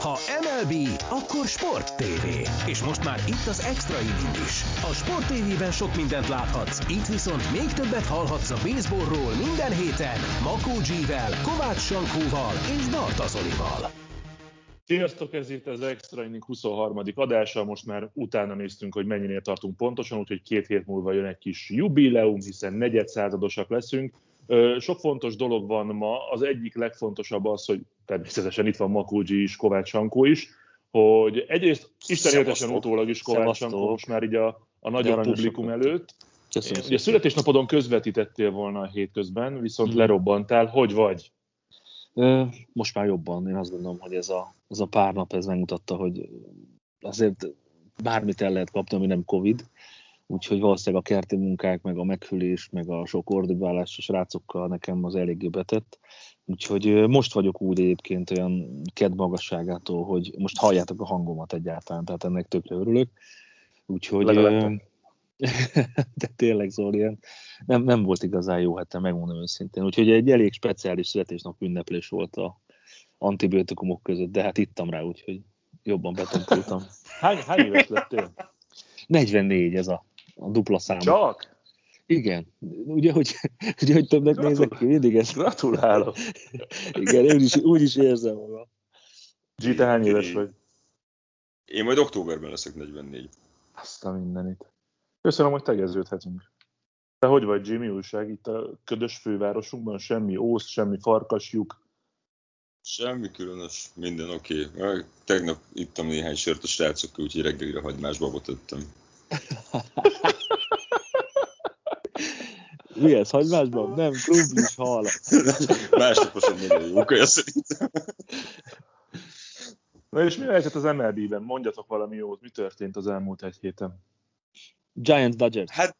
Ha MLB, akkor Sport TV. És most már itt az Extra Inning is. A Sport TV-ben sok mindent láthatsz, itt viszont még többet hallhatsz a baseballról minden héten Makó G-vel, Kovács Sankóval és Dalt Azolival. Sziasztok, ez itt az Extra Inning 23. adása, most már utána néztünk, hogy mennyire tartunk pontosan, úgyhogy 2 hét múlva jön egy kis jubileum, hiszen 400-adosak leszünk. Sok fontos dolog van ma, az egyik legfontosabb az, hogy természetesen itt van Makó G is, Kovács Sankó is, hogy egyrészt Isten éltesen utólag is Kovács Sankó most már így a nagyobb publikum előtt. Ugye születésnapodon közvetítettél volna a hétközben, viszont lerobbantál, hogy vagy? Most már jobban, én azt gondolom, hogy ez a pár nap ez megmutatta, hogy azért bármit el lehet kapni, ami nem Covid, úgyhogy valószínűleg a kerti munkák, meg a meghűlés, meg a sok ordibálás a srácokkal nekem az eléggé betett. Úgyhogy most vagyok úgy egyébként olyan kedd magasságától, hogy most halljátok a hangomat egyáltalán, tehát ennek tökre örülök. Úgyhogy de tényleg, Zoli, nem volt igazán jó hete, megmondom őszintén. Úgyhogy egy elég speciális születésnap ünneplés volt a antibiotikumok között, de hát ittam rá, úgyhogy jobban betonkultam. Hány éves lettél? 44, ez a dupla szám. Csak? Igen. Ugye, hogy többnek nézek ki, mindig ezt gratulálok. Igen, úgy is érzem magam. Gita, hány éves vagy? Én majd októberben leszek 44. Azt a mindenit. Köszönöm, hogy tegeződhetünk. Te hogy vagy, Jimmy, újság? Itt a ködös fővárosunkban semmi ósz, semmi farkasjuk. Semmi különös, minden oké. Okay. Tegnap ittam néhány sört a srácokkal, úgyhogy reggelire hagymásbabot öttem. Mi ez, hagymásbab? Nem, krumplis hal. Másnaposan nagyon jó, kölyön szerintem. Na és mi lehetett az MLB-ben? Mondjatok valami jót, mi történt az elmúlt egy héten? Giants Dodgers. Hát,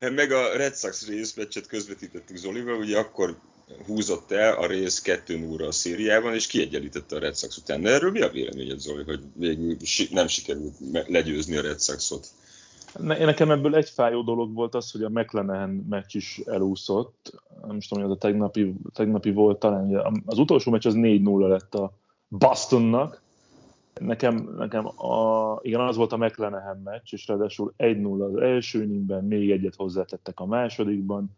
meg a Red Sox részmeccset közvetítettük Zolival, ugye akkor húzott el a rész 2-0-ra a szériában, és kiegyenlítette a Red Sox után. Erről mi a véleményed, Zoli, hogy végül nem sikerült legyőzni a Red Soxot? Nekem ebből egy fájó dolog volt az, hogy a McLaren meccs is elúszott. Nem tudom, hogy az a tegnapi volt talán. Az utolsó meccs az 4-0 lett a Bostonnak. Nekem az volt a McLaren meccs, és ráadásul 1-0 az első inningben, még egyet hozzátettek a másodikban,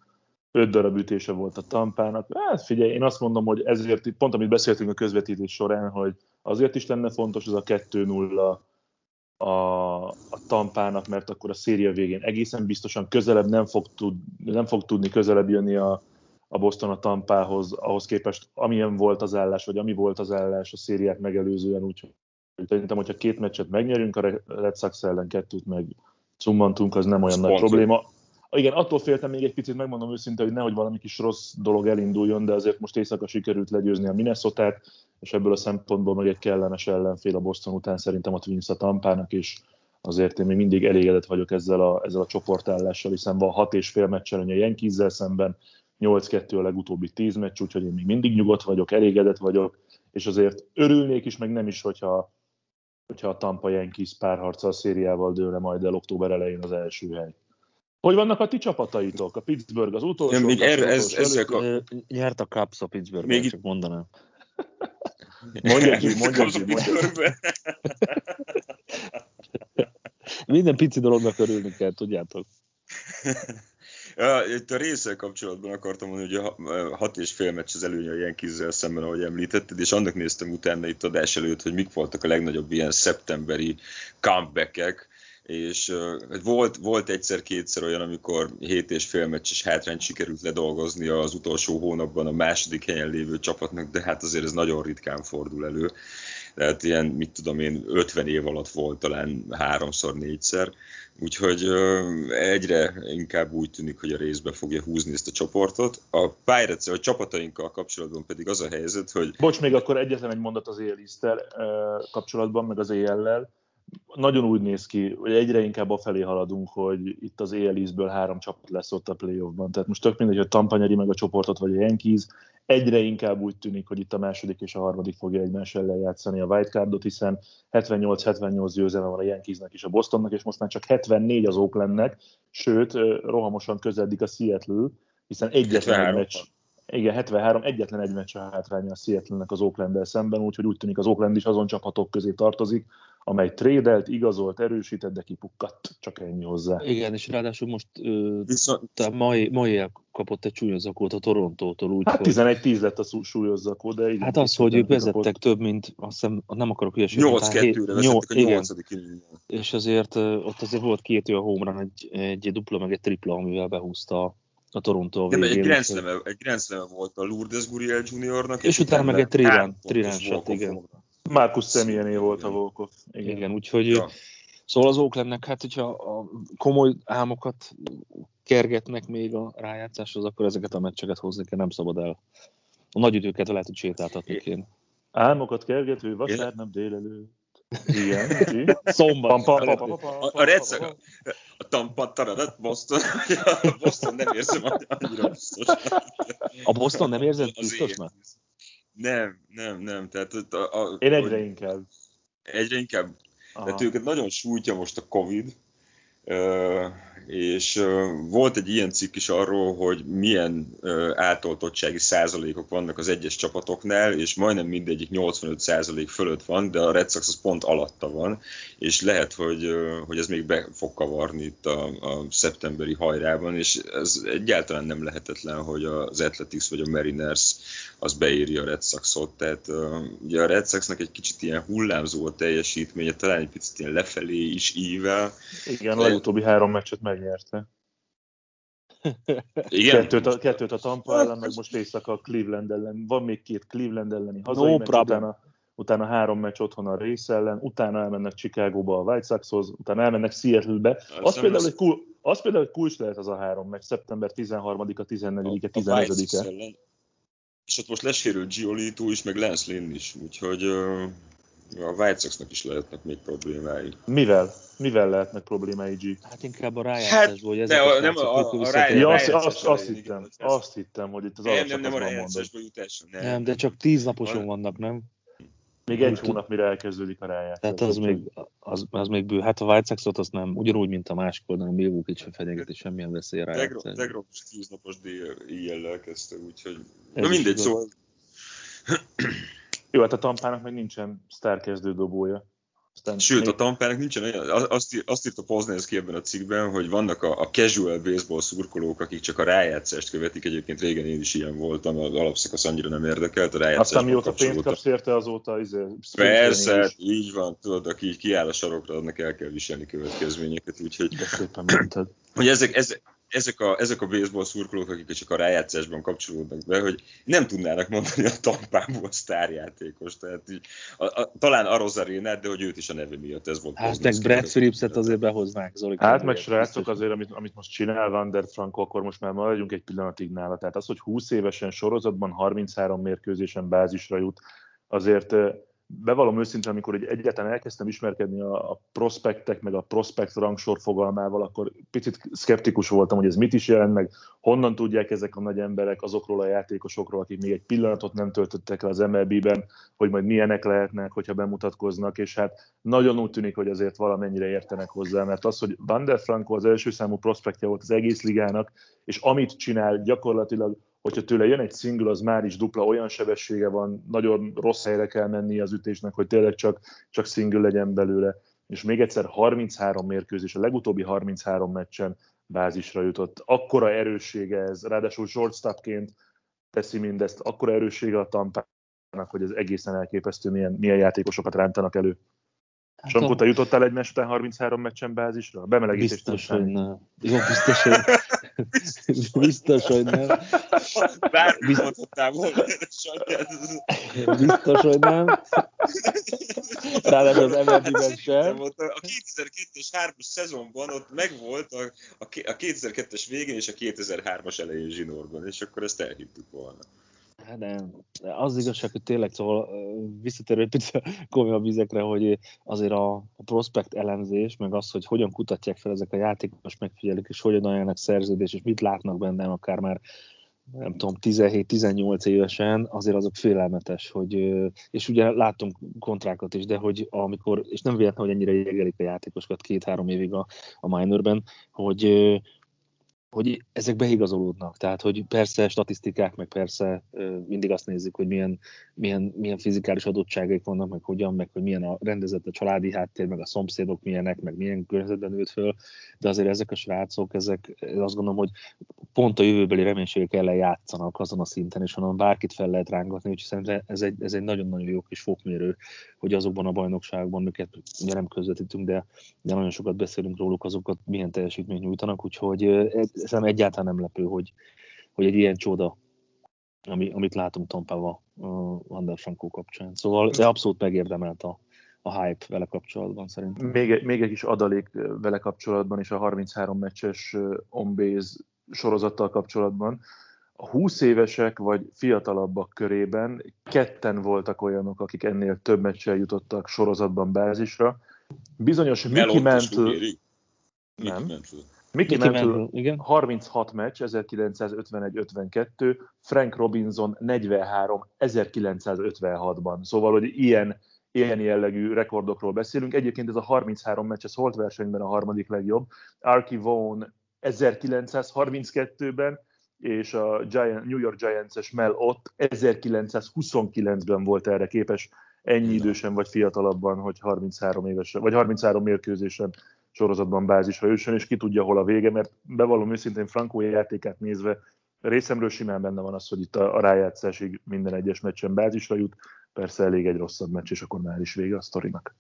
5 darab ütése volt a Tampának. Hát figyelj, én azt mondom, hogy ezért, pont amit beszéltünk a közvetítés során, hogy azért is lenne fontos ez a 2-0 a Tampának, mert akkor a széria végén egészen biztosan közelebb nem fog tudni közelebb jönni a Boston a Tampához, ahhoz képest amilyen volt az állás, vagy ami volt az állás a szériát megelőzően, úgyhogy szerintem, hogyha 2 meccset megnyerünk, a Red Sox ellen 2-t meg cummantunk, az nem olyan nagy probléma. Igen, attól féltem még egy picit, megmondom őszintén, hogy nehogy valami kis rossz dolog elinduljon, de azért most éjszaka sikerült legyőzni a Minnesotát, és ebből a szempontból meg egy kellemes ellenfél a Boston után szerintem a Twins a Tampának, és azért én még mindig elégedett vagyok ezzel a csoportállással, hiszen van 6,5 meccs előny a Yankeessel szemben, 8-2 a legutóbbi 10 meccs, úgyhogy én még mindig nyugodt vagyok, elégedett vagyok, és azért örülnék is, meg nem is, hogyha a Tampa Yankees párharccal szériával dőlne majd el október elején az első hely. Hogy vannak a ti csapataitok? A Pittsburgh az utolsó? Még nyert a Cubs a Pittsburghben, csak mondanám. Mondja ki. Minden pici dolognak örülni kell, tudjátok. Itt a résszel kapcsolatban akartam mondani, hogy a 6,5 meccs az előnye a Yankeessel szemben, ahogy említetted, és annak néztem utána itt adás előtt, hogy mik voltak a legnagyobb ilyen szeptemberi comeback-ek, és volt egyszer-kétszer olyan, amikor 7,5 meccses hátrányt sikerült ledolgozni az utolsó hónapban a második helyen lévő csapatnak, de hát azért ez nagyon ritkán fordul elő. Tehát ilyen, 50 év alatt volt talán 3-4-szer. Úgyhogy egyre inkább úgy tűnik, hogy a részbe fogja húzni ezt a csoportot. A Pirates, a csapatainkkal kapcsolatban pedig az a helyzet, hogy... Bocs, még akkor egyetlen egy mondat az AL-East-tel kapcsolatban, meg az AL-lel. Nagyon úgy néz ki, hogy egyre inkább afelé haladunk, hogy itt az AL Eastből 3 csapat lesz ott a playoffban. Tehát most tök mindegy, hogy Tampa nyeri meg a csoportot, vagy a Yankees. Egyre inkább úgy tűnik, hogy itt a második és a harmadik fogja egymás ellen játszani a wildcardot, hiszen 78 győzelme van a Yankeesnek és a Bostonnak, és most már csak 74 az Oaklandnek, sőt, rohamosan közeledik a Seattle, hiszen egyetlen egy meccs. Igen, 73, egyetlen egy meccs a hátránya a Seattle-nek az Oaklanddel szemben, úgyhogy úgy tűnik az Oakland is azon csapatok közé tartozik, amely trédelt, igazolt, erősített, de kipukkadt, csak ennyi hozzá. Igen, és ráadásul most mai kapott egy súlyos zakót a Torontótól. Úgy, hát 11-10 lett a súlyos zakó, de igen. Hát az, hogy ők vezettek kapott több, mint azt hiszem, nem akarok hülyeségni. 8-2-re vezettek a 8. Igen. És azért ott azért volt két olyan home run, egy dupla, meg egy tripla, amivel behúzta a Toronto a végén. Egy grand slam volt a Lourdes Gurriel Juniornak. És utána meg egy three-run shot, igen. Márkusz Szemiené volt a Volkov. Igen, úgyhogy szóval az Oaklandnek, hát hogyha a komoly álmokat kergetnek még a rájátszáshoz, akkor ezeket a meccseket hozni kell, nem szabad el. A nagy ütőket lehet, hogy sétáltatni kéne. Álmokat kergető vasárnap délelőtt. Igen, szombat. A Red Sox, a Tampa, taradat, Boston. A Boston nem érzem annyira biztosnak. A Boston nem érzed biztosnak? Nem. Tehát én egyre inkább. Egyre inkább. Aha. Tehát őket nagyon sújtja most a Covid, és volt egy ilyen cikk is arról, hogy milyen átoltottsági százalékok vannak az egyes csapatoknál, és majdnem mindegyik 85% fölött van, de a Red Sox az pont alatta van, és lehet, hogy ez még be fog kavarni itt a szeptemberi hajrában, és ez egyáltalán nem lehetetlen, hogy az Athletics vagy a Mariners az beírja a Red Soxot, tehát ugye a Red Soxnak egy kicsit ilyen hullámzó a teljesítménye, talán egy picit ilyen lefelé is ível. Igen, a utóbbi 3 meccset megnyerte. Igen. Kettőt a Tampa ellen, meg most éjszaka a Cleveland ellen. Van még 2 Cleveland elleni hazai meccs, utána 3 meccs otthon a Rays ellen, utána elmennek Chicagóba a White Soxhoz, utána elmennek Seattle-be. Az például, hogy kulcs lehet az a 3 meccs, szeptember 13-a, 14-e, 15-e. És ott most lesérül Giolito is, meg Lance Lynn is, úgyhogy a White Soxnak is lehetnek még problémái. Mivel lehetnek problémái, G? Hát inkább a rájátszásból, hogy ezek a táncok azt hittem, hogy itt az alapszakaszban mondod. Nem a rájátszásból jutáson. Nem, de csak 10 naposon vannak, nem? Még egy hónap, mire elkezdődik a rájátszás. Tehát az még bő. Hát a White Soxot az nem, ugyanúgy, mint a máskor, nem a Milwaukee sem fenyegeti, semmilyen veszély a rájátszás. Tegnap is 10 napos éjjel kezdte, úgyhogy... Na mindegy, szóval... Jó, hát a Tampának meg nincsen sztárkezdődobója. Sőt, a Tampának nincsen olyan, azt írt a Poznanszky ebben a cikkben, hogy vannak a casual baseball szurkolók, akik csak a rájátszást követik, egyébként régen én is ilyen voltam, az alapszakasz annyira nem érdekelt, a rájátszásban aztán mióta pénzt kapsz érte azóta, persze, így van, tudod, aki így kiáll a sarokra, annak el kell viselni következményeket, úgyhogy... Szépen mondtad. Hogy ezek a baseball szurkolók, akik csak a rájátszásban kapcsolódnak be, hogy nem tudnának mondani a Tampából sztárjátékos. Tehát így, talán a Rosarénát, de hogy őt is a neve miatt ez volt. Hát meg Brad Phillips-et azért behoznák, Zoli. Hát meg srácok azért, amit most csinál Wander Franco, akkor most már maradjunk egy pillanatig nála. Tehát az, hogy 20 évesen sorozatban 33 mérkőzésen bázisra jut, azért... Bevallom őszintén, amikor egyáltalán elkezdtem ismerkedni a prospektek, meg a prospekt rangsor fogalmával, akkor picit szkeptikus voltam, hogy ez mit is jelent, meg honnan tudják ezek a nagy emberek azokról a játékosokról, akik még egy pillanatot nem töltöttek el az MLB-ben, hogy majd milyenek lehetnek, hogyha bemutatkoznak, és hát nagyon úgy tűnik, hogy azért valamennyire értenek hozzá, mert az, hogy Wander Franco az első számú prospektje volt az egész ligának, és amit csinál gyakorlatilag, hogyha tőle jön egy single, az már is dupla, olyan sebessége van, nagyon rossz helyre kell menni az ütésnek, hogy tényleg csak single legyen belőle. És még egyszer 33 mérkőzés, a legutóbbi 33 meccsen bázisra jutott. Akkora erőssége ez, ráadásul shortstopként teszi mindezt, akkora erőssége a Tampának, hogy ez egészen elképesztő, milyen játékosokat rántanak elő. Hát Sankó, te jutottál egy meccs után 33 meccsen bázisra? Bemelegítést nem. Biztos, hogy nem. Bármi mondhattál volna, biztos, hogy nem. Ráadásul az MLB-ben sem. A 2002-es 3-as szezonban ott megvolt a 2002-es végén és a 2003-as elején zsinórban, és akkor ezt elhittük volna. Hát nem. Az igazság, hogy tényleg, szóval visszatérve egy picit komolyabb vizekre, hogy azért a prospekt elemzés, meg az, hogy hogyan kutatják fel ezek a játékos megfigyelők, és hogyan ajánlnak szerződést, és mit látnak bennem akár már, nem tudom, 17-18 évesen, azért azok félelmetes, hogy, és ugye láttunk kontrákat is, de hogy amikor, és nem véletlen, hogy ennyire jegelik a játékosokat 2-3 évig a minorben, hogy hogy ezek beigazolódnak. Tehát, hogy persze statisztikák, meg persze mindig azt nézzük, hogy milyen fizikális adottságaik vannak, meg hogyan, meg hogy milyen a rendezett a családi háttér, meg a szomszédok milyenek, meg milyen környezetben nőtt föl, de azért ezek a srácok, azt gondolom, hogy pont a jövőbeli reménységek ellen játszanak azon a szinten, és onnan bárkit fel lehet rángatni, úgyhogy szerintem ez egy nagyon-nagyon jó kis fokmérő, hogy azokban a bajnokságban, őket ugye nem közvetítünk, de nagyon sokat beszélünk róluk, azokat milyen teljesítményt nyújtanak, úgyhogy szerintem egyáltalán nem lepő, hogy egy ilyen csoda, amit látunk Tampával Wander Franco kapcsán. Szóval abszolút megérdemelt a hype vele kapcsolatban szerintem. Még egy kis adalék vele kapcsolatban és a 33 meccses on-base sorozattal kapcsolatban. A 20 évesek vagy fiatalabbak körében ketten voltak olyanok, akik ennél több meccsel jutottak sorozatban bázisra. Bizonyos Mickey Mantle... Mickey Mantle, 36 meccs, 1951-52, Frank Robinson 43, 1956-ban. Szóval, hogy ilyen jellegű rekordokról beszélünk. Egyébként ez a 33 meccs, ez holt versenyben a harmadik legjobb. Archie Vaughn 1932-ben, és a New York Giants-es Mel Ott 1929-ben volt erre képes, ennyi idősen vagy fiatalabban, hogy 33 évesen, vagy 33 mérkőzésen sorozatban bázisra jusson, és ki tudja, hol a vége, mert bevallom őszintén, Franco játékát nézve részemről simán benne van az, hogy itt a rájátszásig minden egyes meccsen bázisra jut, persze elég egy rosszabb meccs, és akkor már is vége a sztorinak.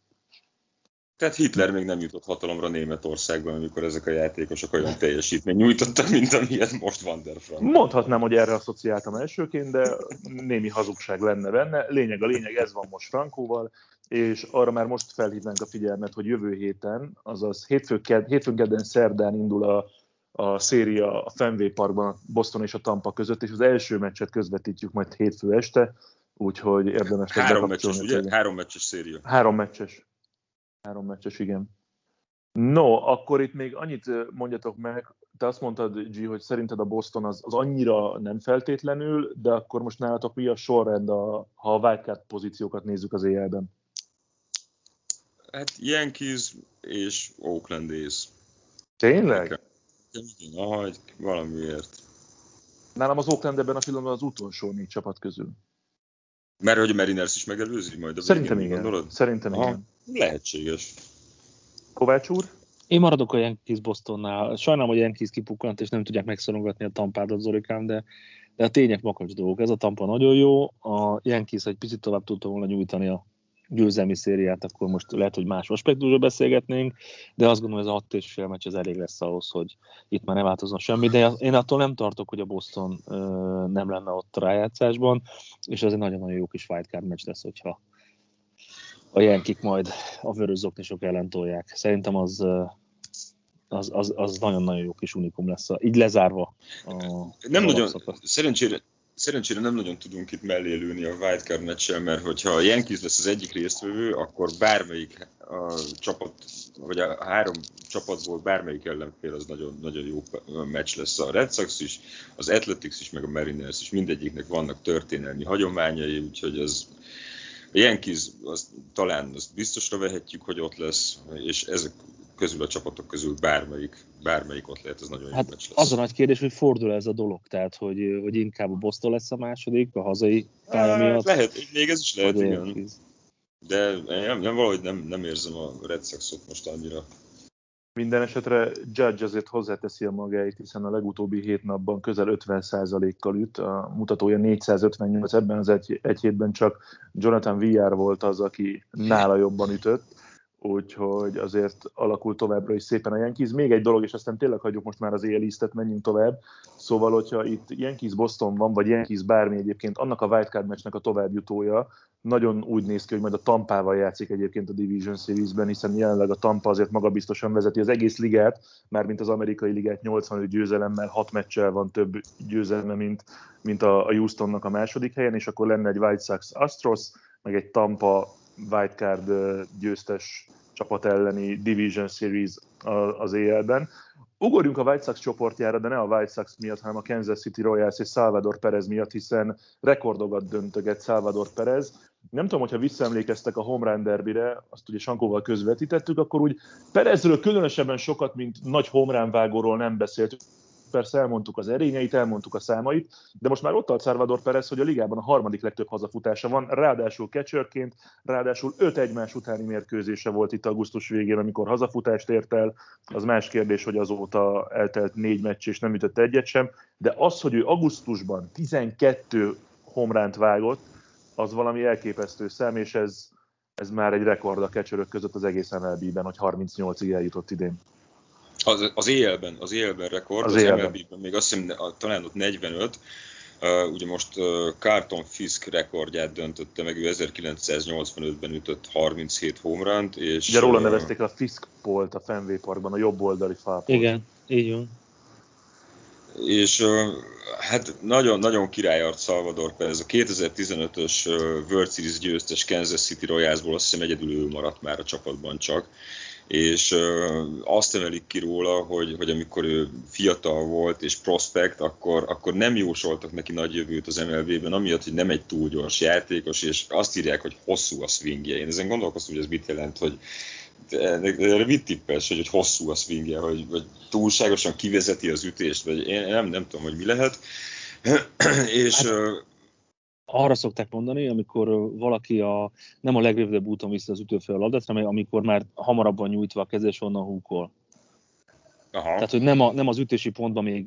Tehát Hitler még nem jutott hatalomra Németországban, amikor ezek a játékosok olyan teljesítmény nyújtottak, mint amilyet most Wander Franco. Mondhatnám, hogy erre asszociáltam elsőként, de némi hazugság lenne benne. Lényeg, ez van most Frankóval, és arra már most felhívnánk a figyelmet, hogy jövő héten, azaz hétfőn kedden szerdán indul a széria a Fenway Parkban, a Boston és a Tampa között, és az első meccset közvetítjük majd hétfő este, úgyhogy érdemes lesz bekapcsolni. Ugye? Három meccses széria, igen. No, akkor itt még annyit mondjatok meg, te azt mondtad, G, hogy szerinted a Boston az annyira nem feltétlenül, de akkor most nálatok mi a sorrend, ha a wildcard pozíciókat nézzük az EL-ben? Hát Yankees és Oakland ész. Tényleg? Igen, valamiért. Nálam az Oakland ebben a pillanatban az utolsó 4 csapat közül. Mert hogy a Mariners is megelőzi majd? Szerintem igen. Lehetséges. Kovács úr? Én maradok a Yankees Bostonnál. Sajnálom, hogy Yankees kipukkant, és nem tudják megszorongatni a Tampát, Zolikám, de a tények makacs dolgok. Ez a Tampa nagyon jó. A Yankees egy picit tovább tudta volna nyújtani a győzelmi szériát, akkor most lehet, hogy más aspektusról beszélgetnénk, de azt gondolom, hogy ez a 6,5 meccs, ez elég lesz ahhoz, hogy itt már ne változzon semmi, de én attól nem tartok, hogy a Boston nem lenne ott a rájátszásban, és az egy nagyon-nagyon jó kis wildcard meccs lesz, hogyha a Yankees majd a vörös zoknisok ellen tolják. Szerintem az nagyon-nagyon jó kis unikum lesz. Így lezárva Szerencsére nem nagyon tudunk itt mellélőni a wildcard meccsel, mert hogyha a Yankees lesz az egyik résztvevő, akkor bármelyik a csapat, vagy a három csapatból bármelyik ellenfél az nagyon, nagyon jó meccs lesz. A Red Sox is, az Athletics is, meg a Mariners is, mindegyiknek vannak történelmi hagyományai, úgyhogy a Yankees talán biztosra vehetjük, hogy ott lesz, és ezek közül a csapatok közül bármelyik ott lehet, ez nagyon jó meccs lesz. Az a nagy kérdés, hogy fordul ez a dolog, tehát hogy inkább a Boston lesz a második, a hazai pálya miatt. Lehet, még ez is lehet, igen. De nem, valahogy nem érzem a Red Soxot most annyira. Minden esetre Judge azért hozzáteszi a magáit, hiszen a legutóbbi 7 napban közel 50%-kal üt, a mutatója 458, ebben az egy hétben csak Jonathan Villar volt az, aki nála jobban ütött. Úgyhogy azért alakul továbbra is szépen a Yankees. Még egy dolog, és aztán tényleg hagyjuk most már az AL East-et, menjünk tovább. Szóval, hogyha itt Yankees Boston van, vagy Yankees bármi egyébként, annak a wildcard meccsnek a továbbjutója nagyon úgy néz ki, hogy majd a Tampával játszik egyébként a Division Series-ben, hiszen jelenleg a Tampa azért magabiztosan vezeti az egész ligát, mármint az amerikai ligát 85 győzelemmel, 6 meccsel van több győzelme, mint a Houstonnak a második helyen, és akkor lenne egy White Sox Astros, meg egy Tampa wildcard győztes csapat elleni Division Series az EL-ben. Ugorjunk a White Sox csoportjára, de ne a White Sox miatt, hanem a Kansas City Royals és Salvador Perez miatt, hiszen rekordokat döntöget Salvador Perez. Nem tudom, hogyha visszaemlékeztek a Home Run Derbyre, azt ugye Sankóval közvetítettük, akkor úgy Perezről különösebben sokat, mint nagy home run vágóról nem beszéltünk. persze elmondtuk az erényeit, elmondtuk a számait, de most már ott tart Salvador Perez, hogy a ligában a harmadik legtöbb hazafutása van, ráadásul catcherként, ráadásul 5 egymás utáni mérkőzése volt itt augusztus végén, amikor hazafutást ért el. Az más kérdés, hogy azóta eltelt 4 meccs, és nem ütött egyet sem, de az, hogy ő augusztusban 12 homeránt vágott, az valami elképesztő szám, és ez már egy rekord a catcherök között az egész MLB-ben, hogy 38-ig eljutott idén. Az EL-ben rekord, az MLB-ben még azt hiszem talán ott 45, ugye most Carlton Fisk rekordját döntötte meg, ő 1985-ben ütött 37 home runt, és... Ugye róla nevezték a Fisk polt a Fenway Parkban, a jobb oldali fápolt. Igen, így van. És hát nagyon-nagyon királyart Salvador Perez, a 2015-ös World Series győztes Kansas City Royalsból azt hiszem egyedül ő maradt már a csapatban csak, és azt emelik ki róla, hogy amikor ő fiatal volt és prospekt, akkor nem jósoltak neki nagy jövőt az MLB-ben, amiatt, hogy nem egy túl gyors játékos, és azt írják, hogy hosszú a swingje. Én ezen gondolkoztam, hogy ez mit jelent, hogy erre mit tippelsz, hogy hosszú a swingje, vagy túlságosan kivezeti az ütést, vagy én nem tudom, hogy mi lehet. És... Hát, arra szokták mondani, amikor valaki nem a legrövidebb úton vissza az ütőfő a labdát, hanem amikor már hamarabban nyújtva a kezés, onnan húkol. Aha. Tehát, hogy nem az ütési pontban még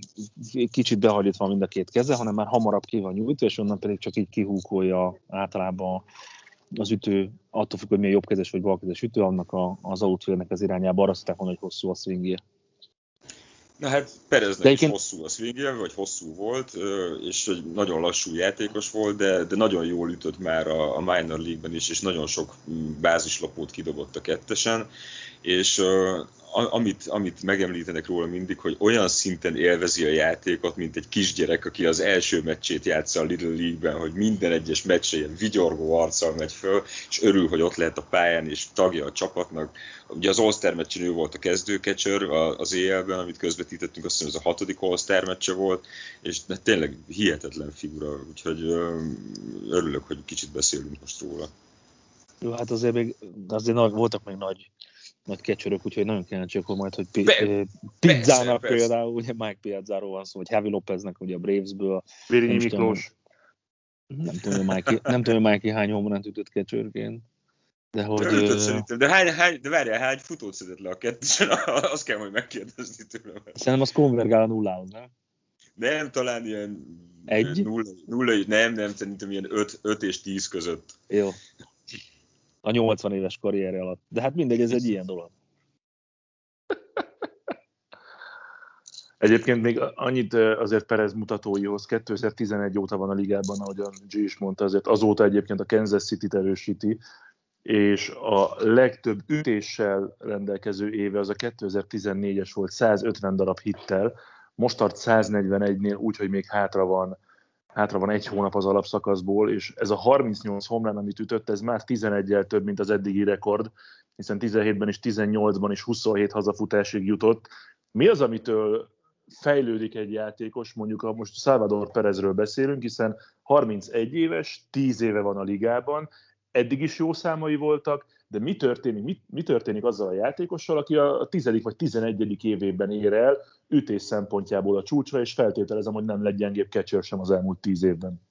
kicsit behajlítva mind a két keze, hanem már hamarabb ki van nyújtva, és onnan pedig csak így kihúkolja általában az ütő, attól függ, hogy milyen jobbkezes vagy balkezes ütő, annak az outfieldnek az irányába. Arra szokták mondani, hogy hosszú a swingje. Na hát Pereznek is hosszú a swingje, vagy hosszú volt, és nagyon lassú játékos volt, de nagyon jól ütött már a minor league-ben is, és nagyon sok bázislapót kidobott a kettesen, és amit megemlítenek róla mindig, hogy olyan szinten élvezi a játékot, mint egy kisgyerek, aki az első meccsét játsza a Little League-ben, hogy minden egyes meccse ilyen vigyorgó arccal megy föl, és örül, hogy ott lehet a pályán, és tagja a csapatnak. Ugye az All-Star meccsen ő volt a kezdőkecsör az EL-ben, amit közvetítettünk, azt hiszem ez a 6. All-Star meccse volt, és tényleg hihetetlen figura, úgyhogy örülök, hogy kicsit beszélünk most róla. Jó, hát azért voltak még nagy catcherök, úgyhogy nagyon kíváncsiak, hogy majd, hogy Pizzának például, ugye Mike Piazzáról van szó, vagy Javi Lópeznek, ugye a Bravesből. Vérinyi Miklós. Nem tudom, hogy Mike hány homerant ütött catcherként. De hogy... Ütött szerintem, de várjál, hány futót szedett le a kettősen, azt kell majd megkérdezni tőlem. Szerintem az konvergál a nullához, nem? Nem, talán ilyen... Egy? Nulla, nem, szerintem ilyen 5 és 10 között. Jó. A 80 éves karrierje alatt. De hát mindegy, ez egy ilyen dolog. Egyébként még annyit azért Perez mutatóihoz, 2011 óta van a ligában, ahogy a G is mondta, azért azóta egyébként a Kansas City-t erősíti, és a legtöbb ütéssel rendelkező éve az a 2014-es volt, 150 darab hittel, most tart 141-nél, úgyhogy még hátra van egy hónap az alapszakaszból, és ez a 38 homrán, amit ütött, ez már 11-jel több, mint az eddigi rekord, hiszen 17-ben is, 18-ban is 27 hazafutásig jutott. Mi az, amitől fejlődik egy játékos, mondjuk ha most Salvador Perezről beszélünk, hiszen 31 éves, 10 éve van a ligában, eddig is jó számai voltak, de mi történik azzal a játékossal, aki a 10. vagy 11. évében ér el ütés szempontjából a csúcsra, és feltételezem, hogy nem lett gyengébb catcher sem az elmúlt 10 évben.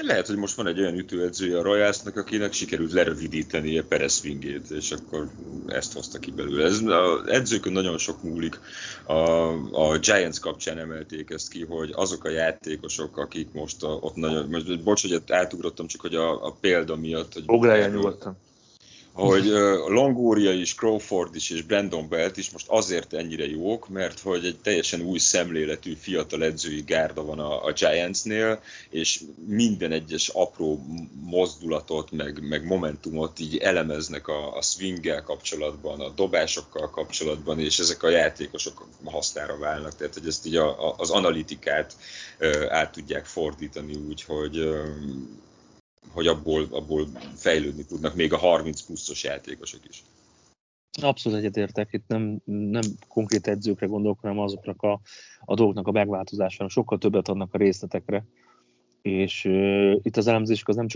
Lehet, hogy most van egy olyan ütőedzője a Royalsnak, akinek sikerült lerövidíteni a Perez swingjét, és akkor ezt hozta ki belőle. Az edzőkön nagyon sok múlik. A Giants kapcsán emelték ezt ki, hogy azok a játékosok, akik most ott nagyon... Most, bocs, hogy átugrottam, csak hogy a példa miatt... Ográján nyugodtam. Hogy Longoria is, Crawford is és Brandon Belt is most azért ennyire jók, mert hogy egy teljesen új szemléletű fiatal edzői gárda van a Giantsnél, és minden egyes apró mozdulatot, meg momentumot így elemeznek a swinggel kapcsolatban, a dobásokkal kapcsolatban, és ezek a játékosok hasznára válnak, tehát hogy ezt így az analitikát át tudják fordítani úgy, hogy abból fejlődni tudnak még a 30 pluszos játékosok is. Abszolút egyetértek, itt nem konkrét edzőkre gondolok, hanem azoknak a dolgoknak a megváltozására. Sokkal többet adnak a részletekre, és itt az elemzések az nem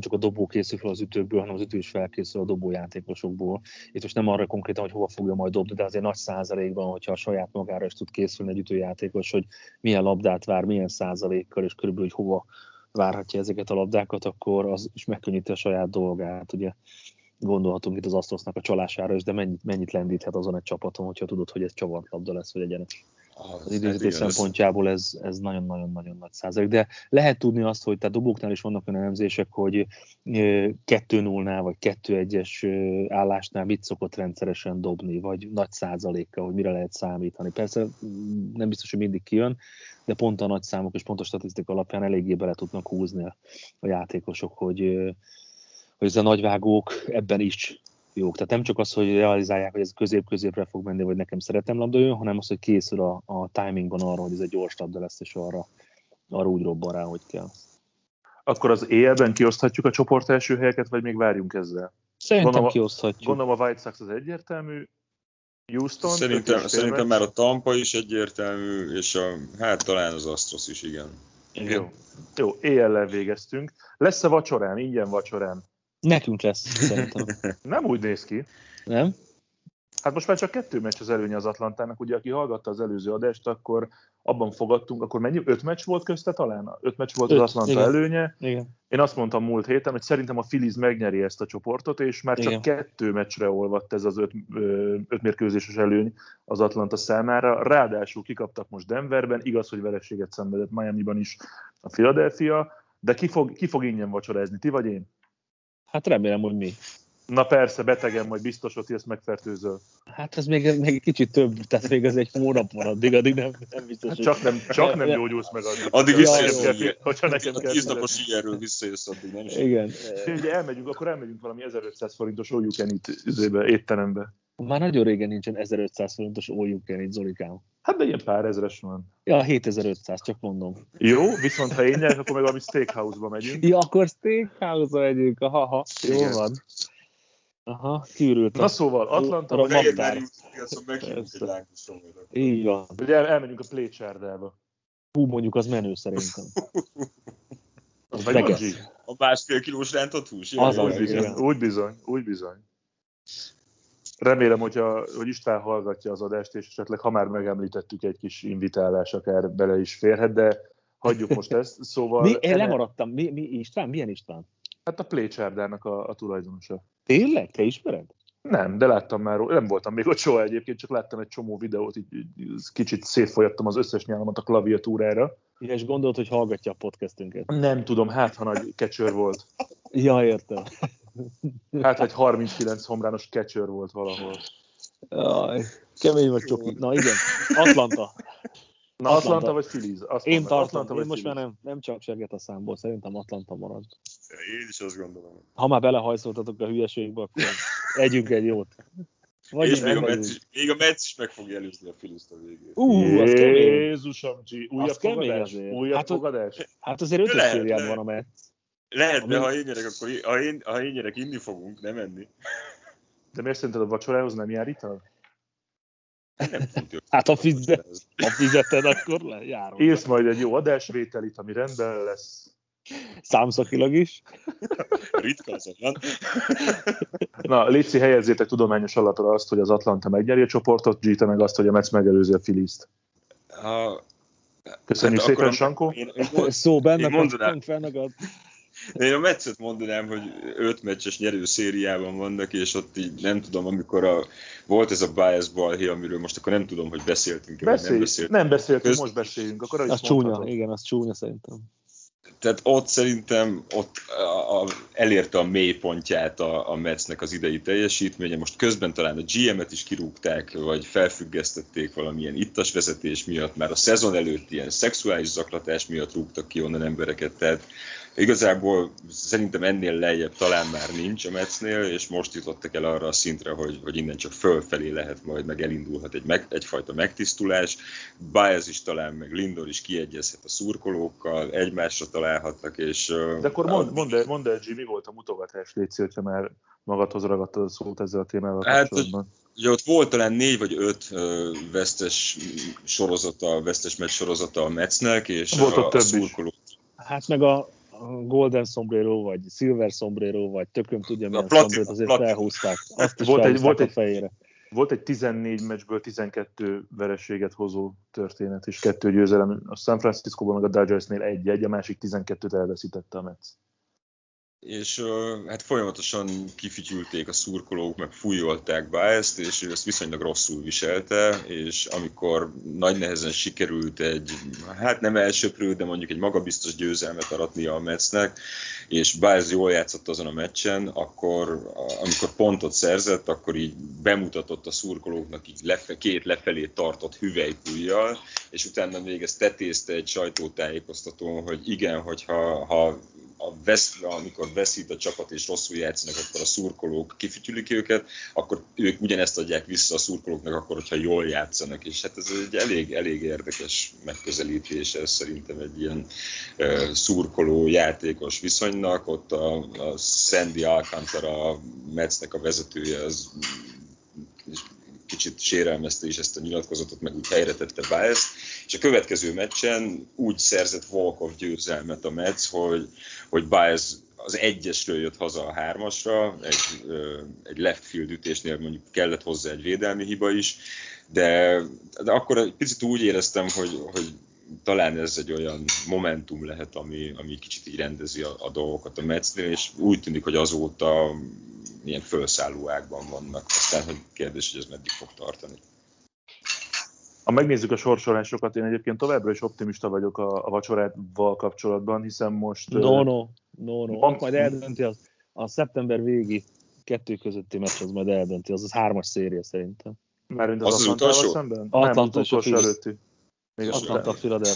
csak a dobó készül fel az ütőkből, hanem az ütő is felkészül a dobójátékosokból. Itt most nem arra konkrétan, hogy hova fogja majd dobni, de azért nagy százalékban, hogyha a saját magára is tud készülni egy ütőjátékos, hogy milyen labdát vár, milyen százalékkal, és körülbelül hogy hova várhatja ezeket a labdákat, akkor az is megkönnyíti a saját dolgát. Ugye gondolhatunk itt az Astrosnak a csalására is, de mennyit lendíthet azon egy csapaton, hogyha tudod, hogy ez csavart labda lesz, vagy egyenes. Az időzítés szempontjából ez nagyon-nagyon-nagyon nagy százalék, de lehet tudni azt, hogy tehát dobóknál is vannak olyan elemzések, hogy 2-0-nál vagy 2-1-es állásnál mit szokott rendszeresen dobni, vagy nagy százalékkal, hogy mire lehet számítani. Persze nem biztos, hogy mindig kijön, de pont a nagy számok és pont a statisztika alapján eléggé bele tudnak húzni a játékosok, hogy ez a nagyvágók ebben is jók. Tehát nem csak az, hogy realizálják, hogy ez közép-középre fog menni, vagy nekem szeretem labda jön, hanem az, hogy készül a timingon arra, hogy ez egy gyors labda lesz, és arra úgy robban rá, hogy kell. Akkor az éjjelben kioszthatjuk a csoport első helyeket, vagy még várjunk ezzel? Szerintem kioszthatjuk. Gondolom a White Sox az egyértelmű. Houston? Szerintem már a Tampa is egyértelmű, és talán az Astros is, igen. Jó, éjjellel végeztünk. Lesz-e vacsorán, ingyen vacsorán? Nekünk lesz, szerintem. Nem úgy néz ki. Nem? Hát most már csak 2 meccs az előnye az Atlantának. Ugye, aki hallgatta az előző adást, akkor abban fogadtunk, akkor mennyi? 5 meccs volt közte talán? 5 meccs volt 5, az Atlanta igen. Előnye. Igen. Én azt mondtam múlt héten, hogy szerintem a Phillies megnyeri ezt a csoportot, és már csak 2 meccsre olvadt ez az 5 mérkőzéses előny az Atlanta számára. Ráadásul kikaptak most Denverben, igaz, hogy vereséget szenvedett Miamiban is a Philadelphia, de ki fog ingyen vacsorázni, ti vagy én? Hát remélem, hogy mi. Na persze, betegen majd biztos, hogy ezt megfertőzöl. Hát ez még egy kicsit több, tehát még az egy hónap van addig nem biztos. Hát csak nem gyógyulsz meg addig. Addig tíznapos ilyenről visszajössz addig, nem is. Igen. Ugye elmegyünk, akkor elmegyünk valami 1500 forintos all you can eat étterembe. Már nagyon régen nincsen 1500 forintos all you can eat, Zolikám. Hát de ilyen pár ezres van. Ja, 7500, csak mondom. Jó, viszont ha én nyerek, akkor meg valami steakhouse-ba megyünk. Ja, akkor steakhouse-ba megyünk, aha, jól van. Aha, kiürült. Na szóval, Atlanta vagy Magdár. Így van. Ugye elmegyünk a plécsárdába. Hú, mondjuk az menő szerintem. Az a másfél kilós rántott hús. Az úgy bizony. Remélem, hogy István hallgatja az adást, és esetleg, ha már megemlítettük, egy kis invitálás akár bele is férhet, de hagyjuk most ezt. Szóval... Én lemaradtam. Mi István? Milyen István? Hát a plécsárdának a tulajdonosa. Tényleg? Te ismered? Nem, de láttam már, nem voltam még ott soha egyébként, csak láttam egy csomó videót, így kicsit szétfolyattam az összes nyálamat a klaviatúrára. Ja, és gondolod, hogy hallgatja a podcastünket? Nem tudom, hát ha nagy catcher volt. Ja, értem. Hát egy 39 homrános catcher volt valahol. Jaj, kemény vagy csoki. Na igen, Atlanta. Na Atlanta vagy Phillies? Én tartom, én most már nem csak seget a számból, szerintem Atlanta marad. Én is azt gondolom. Ha már belehajszoltatok a hülyeségbe, akkor együnk egy jót. És még a Mets is meg fogja előzni a Phillies-t a végén. Az kemény. Jézusom, újabb fogadás. Hát azért 5-ös szérián van a Mets. Lehet, de ha én nyerek, akkor ha én nyerek, inni fogunk, nem enni. De miért szerinted a vacsorához nem jár ital? Hát ha fizeted, akkor járunk. Élsz majd egy jó adásvételit, ami rendben lesz. Számszakilag is. Ritka az olyan. Na, Léci, helyezzétek tudományos alapra azt, hogy az Atlanta megnyeri a csoportot, Gita meg azt, hogy a Mets megelőzi a Phillies-t. Köszönjük hát szépen, Sankó. Én a Metszet mondanám, hogy 5 meccses nyerő szériában vannak, és ott így nem tudom, amikor volt ez a Báez balhé, amiről most akkor nem tudom, hogy beszéltünk-e, vagy nem beszéltünk. Nem beszéltünk, most beszéljünk. Akkor az csúnya, igen, az csúnya szerintem. Tehát ott szerintem elérte a mélypontját a Metsnek az idei teljesítménye. Most közben talán a GM-et is kirúgták, vagy felfüggesztették valamilyen ittas vezetés miatt, már a szezon előtt ilyen szexuális zaklatás miatt rúgtak ki onnan embereket. Tehát igazából szerintem ennél lejjebb talán már nincs a Metsnél, és most jutottak el arra a szintre, hogy innen csak fölfelé lehet majd, meg elindulhat egyfajta megtisztulás. Báez is talán, meg Lindor is kiegyezhet a szurkolókkal, egymásra találhatnak, és... De akkor mondd el, Jimmy, mi volt a mutogatás, Léci, hogyha már magadhoz ragadtad a szót ezzel a témával kapcsolatban? Ugye ott volt talán 4 vagy 5 vesztes meccs sorozata a Metsnek, és a szurkolók. Hát meg a Golden Sombrero, vagy Silver Sombrero, vagy tököm tudja milyen sombrero, azért felhúzták. Azt is felhúzták a fejére. Volt egy 14 meccsből 12 vereséget hozó történet, és 2 győzelem. A San Francisco-ban meg a Dodgersnél 1-1, a másik 12-t elveszítette a Mets. És hát folyamatosan kifityülték a szurkolók, meg fújolták Báezt, és ő ezt viszonylag rosszul viselte, és amikor nagy nehezen sikerült egy, hát nem elsöprő, de mondjuk egy magabiztos győzelmet aratnia a Metsnek, és Báez jól játszott azon a meccsen, akkor amikor pontot szerzett, akkor így bemutatott a szurkolóknak így két lefelé tartott hüvelykujjal, és utána még ezt tetézte egy sajtótájékoztatón, hogy igen, hogyha amikor veszít a csapat és rosszul játszanak, akkor a szurkolók kifütyülik őket, akkor ők ugyanezt adják vissza a szurkolóknak, akkor, hogyha jól játszanak. És hát ez egy elég érdekes megközelítés, ez szerintem egy ilyen szurkoló játékos viszonynak. Ott a Sandy Alcantara, a Metsnek a vezetője, az kicsit sérelmezte is ezt a nyilatkozatot, meg úgy helyre tette Báezt, és a következő meccsen úgy szerzett walk-off győzelmet a Mets, hogy Báez az 1-esről jött haza a 3-asra, egy left field ütésnél mondjuk kellett hozzá egy védelmi hiba is, de akkor egy picit úgy éreztem, hogy talán ez egy olyan momentum lehet, ami kicsit így rendezi a dolgokat a Metsnél, és úgy tűnik, hogy azóta ilyen fölszálló ágban vannak. Aztán hogy kérdés, hogy ez meddig fog tartani. Ha megnézzük a sorsolásokat, én egyébként továbbra is optimista vagyok a vacsorával kapcsolatban, hiszen most... Majd eldönti a szeptember végi 2 közötti meccs, az majd eldönti, az 3-as széria szerintem. Mármint az Atlantával szemben? Atlanta előtti.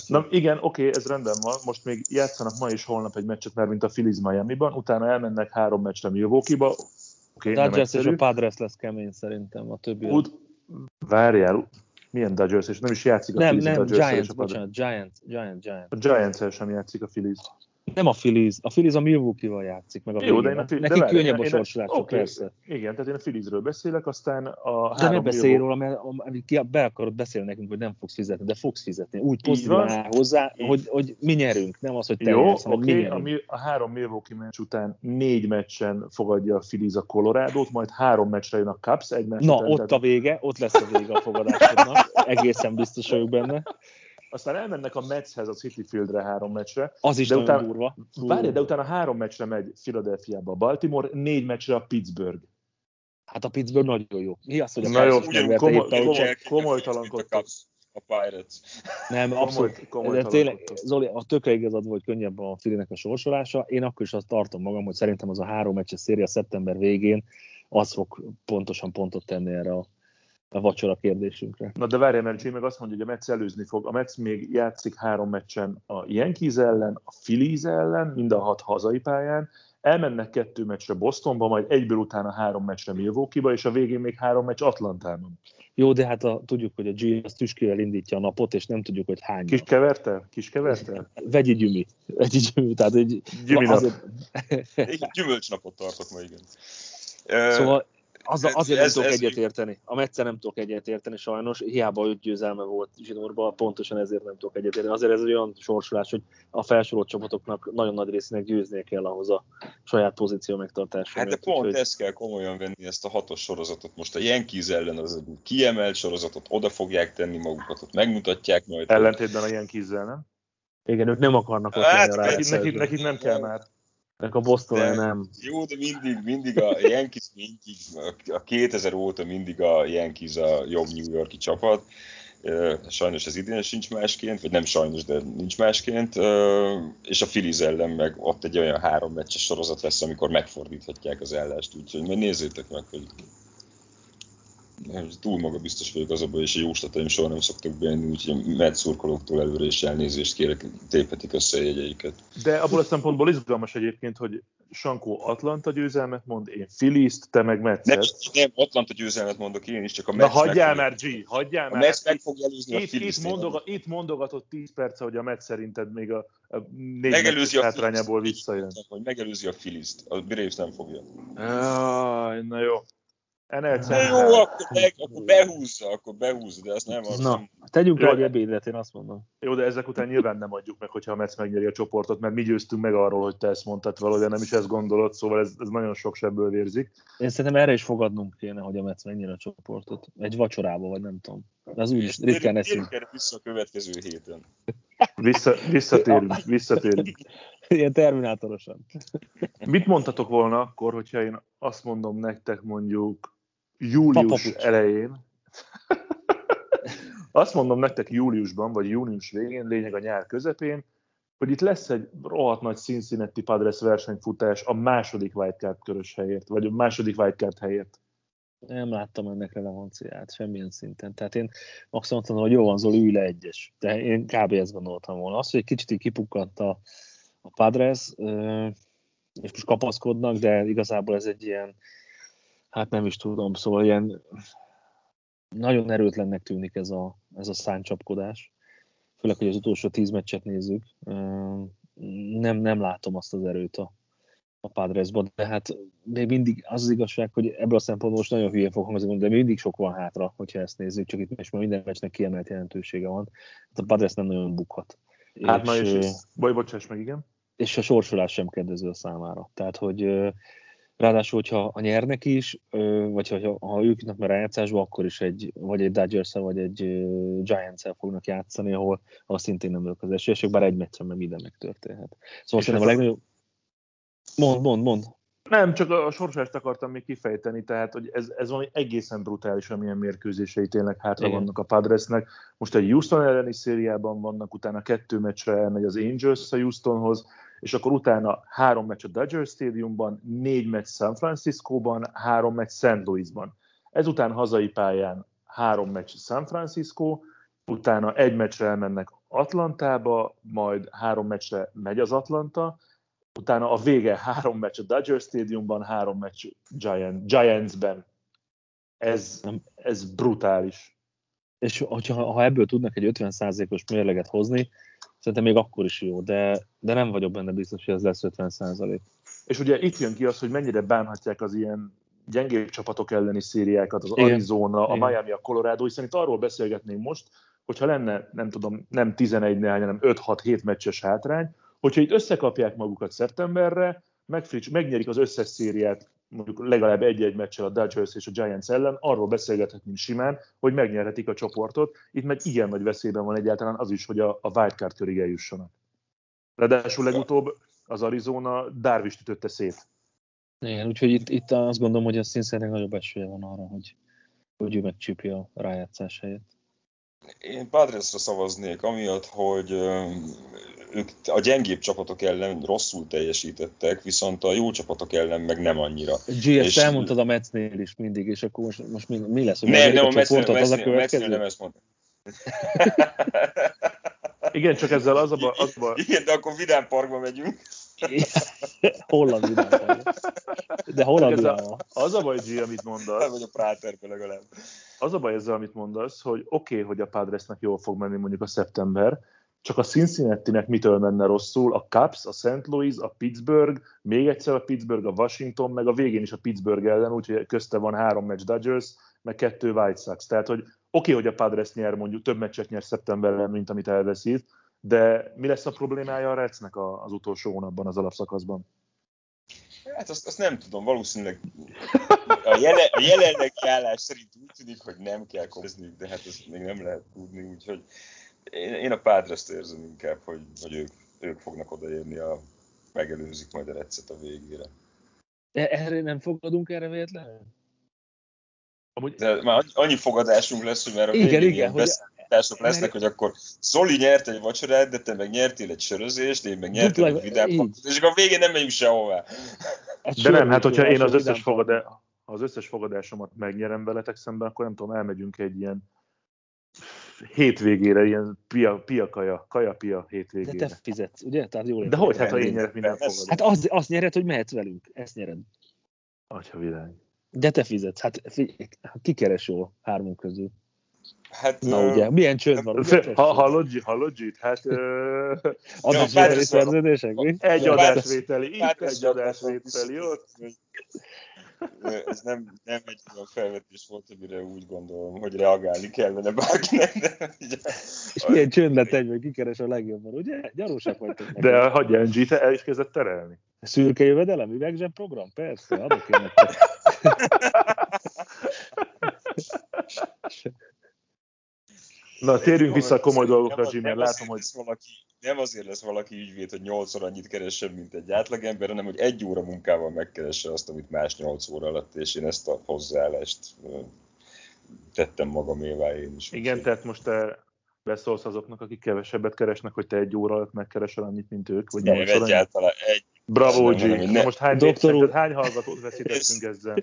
Na igen, oké, ez rendben van. Most még játszanak ma és holnap egy meccset, mármint a Phillies Miamiban, utána elmennek 3 meccsre Milwaukee-ba. Dodgers és a Padres lesz kemény szerintem, a többi. Várjál, milyen Dodgers, és nem is játszik a Phillies. Giants. A Giants-el sem játszik a Phillies. Nem a Phillies a Milwaukee-val játszik, meg a Phillies. Nekik könnyebb a sorsolások, persze. Igen, tehát én a Philliesről beszélek, aztán a de ne beszélj róla, mert be akarod beszélni nekünk, hogy nem fogsz fizetni, de fogsz fizetni. Úgy pozitivál hozzá, hogy mi nyerünk, nem az, hogy te nyersz, hanem mi nyerünk. A 3 Milwaukee meccs után 4 meccsen fogadja a Phillies a Colorado-t, majd 3 meccsre jön a Cubs. Ott lesz a vége a fogadásodnak. Egészen biztos vagyok benne. Aztán elmennek a Metshez, a City Fieldre 3 meccsre. Az is nagyon durva. Várj, de utána 3 meccsre megy Philadelphiába a Baltimore, 4 meccsre a Pittsburgh. Hát a Pittsburgh nagyon jó. Mi az, hogy a Pittsburgh komolytalankodtak. A Pirates. Nem, abszolút. De tényleg, Zoli, a tökre igazad volt, könnyebb a Phillynek a sorsolása. Én akkor is azt tartom magam, hogy szerintem az a 3 meccses széria szeptember végén az fog pontosan pontot tenni erre a vacsora kérdésünkre. Na de várjál, mert Jay meg azt mondja, hogy a Mets előzni fog. A Mets még játszik 3 meccsen a Yankees ellen, a Phillies ellen, mind a 6 hazai pályán. Elmennek 2 meccsre Bostonba, majd egyből utána 3 meccsre Milwaukee-ba, és a végén még 3 meccs Atlantában. Jó, de hát tudjuk, hogy a G az tüskével indítja a napot, és nem tudjuk, hogy hány. Kis kevertel? Vegyi gyümit. Tehát egy gyümölcsnapot tartok ma, igen. Szóval azért nem tudok egyetérteni. A Metszel nem tudok egyetérteni sajnos, hiába 5 győzelme volt zsinórban, pontosan ezért nem tudok egyetérteni. Azért ez olyan sorsolás, hogy a felsorolt csapatoknak nagyon nagy részének győznie kell ahhoz a saját pozíció megtartására. Hát de pont ezt kell komolyan venni, ezt a 6-os sorozatot. Most a Yankees ellen az egy kiemelt sorozatot, oda fogják tenni magukat, ott megmutatják majd. Ellentétben a Yankees-zel, nem? Igen, ők nem akarnak ott nekik nem kell már. Meg a Boston nem. Jó, de mindig a Yankees, a 2000 óta mindig a Yankees a jobb New York-i csapat. Sajnos ez idén sincs másként, vagy nem sajnos, de nincs másként. És a Phillies ellen meg ott egy olyan 3 meccses sorozat lesz, amikor megfordíthatják az állást. Úgyhogy majd nézzétek meg, hogy túl magabiztos vagyok azokban, és a jóslataim soha nem szoktak bejönni, úgyhogy Mets szurkolóktól előre is elnézést kérek, téphetik össze a jegyeiket. De abból a szempontból izgalmas egyébként, hogy Sankó Atlanta győzelmet mond, én Phillies-t, te meg Metszet. Nem, Atlanta győzelmet mondok én is, csak a Mets. Na hagyjál már, G! A Mets meg fog előzni a Phillies-t. Itt mondogatott 10 perc, hogy a Mets szerinted még a 4 meccses hátrányából visszajön. Megelőzi a Phillies-t, a Braves nem fogja. Na jó. Jó, akkor behúzza, de azt nem az. Na, tegyünk rá egy ebédet, én azt mondom. Jó, de ezek után nyilván nem adjuk meg, hogyha a Mets megnyeri a csoportot, mert mi győztünk meg arról, hogy te ezt mondtad valójában, nem is ezt gondolod, szóval ez nagyon sok sebből vérzik. Én szerintem erre is fogadnunk kéne, hogy a Mets megnyeri a csoportot. Egy vacsorába, vagy nem tudom. Az úgyis ritkán eszünk. Én vissza a következő héten. Visszatérünk. Ilyen terminátorosan. Mit mondtatok volna akkor, hogyha én azt mondom nektek mondjuk július elején, azt mondom nektek júliusban, vagy június végén, lényeg a nyár közepén, hogy itt lesz egy rohadt nagy Cincinnati Padres versenyfutás a második wildcard körös helyért, vagy a második wildcard helyért. Nem láttam ennek relevanciát, semmilyen szinten. Tehát én maximum mondtam, hogy jó van, Zoli, ülj le egyes. De én kb. Ezt gondoltam volna. Az, hogy egy kicsit így kipukkadt a Padres, és most kapaszkodnak, de igazából ez egy ilyen, hát nem is tudom, szóval ilyen nagyon erőtlennek tűnik ez a száncsapkodás. Főleg, hogy az utolsó 10 meccset nézzük. Nem látom azt az erőt a Padresban, de hát még mindig az az igazság, hogy ebből a szempontból most nagyon hülyén fog hangzani, de még mindig sok van hátra, hogyha ezt nézzük, csak itt most már minden meccsnek kiemelt jelentősége van. Hát a Padres nem nagyon bukhat. Hát és, na és ez, bocsáss meg, igen. És a sorsolás sem kedvező a számára. Tehát, hogy ráadásul, hogyha a nyernek is, vagy ha ők jutnak már rájátszásba, akkor is vagy egy Dodgers-el, vagy egy Giants-el fognak játszani, ahol szintén nem ők az esélyesek, bár egy meccsen meg minden megtörténhet. Szóval szerintem a legnagyobb... Mondd. Nem, csak a sorsolást akartam még kifejteni, tehát hogy ez valami egészen brutális, amilyen mérkőzései tényleg hátra vannak a Padresnek. Most a Houston elleni szériában vannak, utána 2 meccsre elmegy az Angels a Houstonhoz, és akkor utána 3 meccs a Dodgers Stadiumban, 4 meccs San Franciscoban, 3 meccs St. Louisban. Ezután hazai pályán 3 meccs San Francisco, utána 1 meccsre elmennek Atlantába, majd 3 meccsre megy az Atlanta, utána a vége 3 meccs a Dodger Stadiumban, 3 meccs Giantsben. Ez brutális. És ha ebből tudnak egy 50%-os mérleget hozni, szerintem még akkor is jó, de nem vagyok benne biztos, hogy ez lesz 50%. És ugye itt jön ki az, hogy mennyire bánhatják az ilyen gyengébb csapatok elleni szériákat, az Arizona, a Miami, a Colorado, hiszen itt arról beszélgetnénk most, hogyha lenne, nem tudom, nem 11-nél, hanem 5-6-7 meccses hátrány, hogyha itt összekapják magukat szeptemberre, megnyerik az összes szériát, mondjuk legalább egy-egy meccsel a Dodgers és a Giants ellen, arról beszélgethetünk simán, hogy megnyerhetik a csoportot. Itt meg ilyen nagy veszélyben van egyáltalán az is, hogy a wildcard körig eljussanak. Ráadásul legutóbb az Arizona Darvish ütötte szét. Igen, úgyhogy itt azt gondolom, hogy a Cincinnatinek nagyobb esélye van arra, hogy ő megcsípi a rájátszás helyett. Én Padresra szavaznék, amiatt, hogy ők a gyengébb csapatok ellen rosszul teljesítettek, viszont a jó csapatok ellen meg nem annyira. G, ezt elmondtad a Metsnél is mindig, és akkor most mi lesz? Nem, a Metsnél nem ezt mondtam. Igen, csak ezzel az a... Igen, de akkor Vidám Parkba megyünk. Holland Vidám Parkba. De Holland Vidám. Az a baj, G, amit mondasz. Nem vagy a Práterbe legalább. Az a baj ezzel, amit mondasz, hogy oké, hogy a Padresnek jól fog menni mondjuk a szeptember, csak a Cincinnatinek mitől menne rosszul? A Cubs, a St. Louis, a Pittsburgh, még egyszer a Pittsburgh, a Washington, meg a végén is a Pittsburgh ellen, úgyhogy közte van 3 meccs Dodgers, meg 2 White Sox. Tehát, hogy oké, hogy a Padres nyer mondjuk, több meccset nyer szeptemberben, mint amit elveszít, de mi lesz a problémája a Reds-nek az utolsó hónapban, az alapszakaszban? Hát azt nem tudom, valószínűleg a jelenlegi állás szerint úgy tűnik, hogy nem kell kopizniuk, de hát ezt még nem lehet tudni, úgyhogy én a Padres-t érzem inkább, hogy ők fognak odaérni, megelőzik majd a Redset a végére. Erre nem fogadunk véletlenül? Amúgy... De már annyi fogadásunk lesz, hogy már a végén beszélgetések lesznek, hogy akkor Zoli nyert egy vacsorát, de te meg nyertél egy sörözést, én meg nyertél egy vidámparkot, és akkor a végén nem megyünk sehová. De nem, hát hogyha én az összes fogadásomat megnyerem veletek szemben, akkor nem tudom, elmegyünk egy ilyen hétvégére, ilyen kajapia hétvégére. De te fizetsz, ugye? Tehát jól de hogy, hát ha én nyerek, mindent fogadom. Hát azt nyered, hogy mehetsz velünk, ezt nyered. Atya világ. De te fizetsz, hát ki keres jól hármunk közül? Hát, na ugye, milyen csönd van? Hallod, G-t? Hát... adásvételi szerződések, mi? Egy adásvételi, itt egy adásvételi, ott. ez nem egy olyan felvetés volt, amire úgy gondolom, hogy reagálni kellene bárkinek. És milyen csöndet egy, hogy kikeres a legjobban, ugye? Gyanúsak vagytok. De hagyjál, G, te el is kezdett terelni. Szürke jövedelem, üvegzseb program? Persze, adok én nektek. Na, térjünk vissza a komoly dolgokra, Jim, mert látom, hogy... Nem azért lesz valaki ügyvéd, hogy 8 óra annyit keressen, mint egy átlagember, hanem hogy 1 óra munkával megkeresse azt, amit más 8 óra alatt, és én ezt a hozzáállást tettem magamévá én is. Igen, tehát most te beszólsz azoknak, akik kevesebbet keresnek, hogy te 1 óra alatt megkeresel annyit, mint ők, vagy 8 óra egyáltalán egy. Bravo, G! Most hány hallgatót veszítettünk ezzel?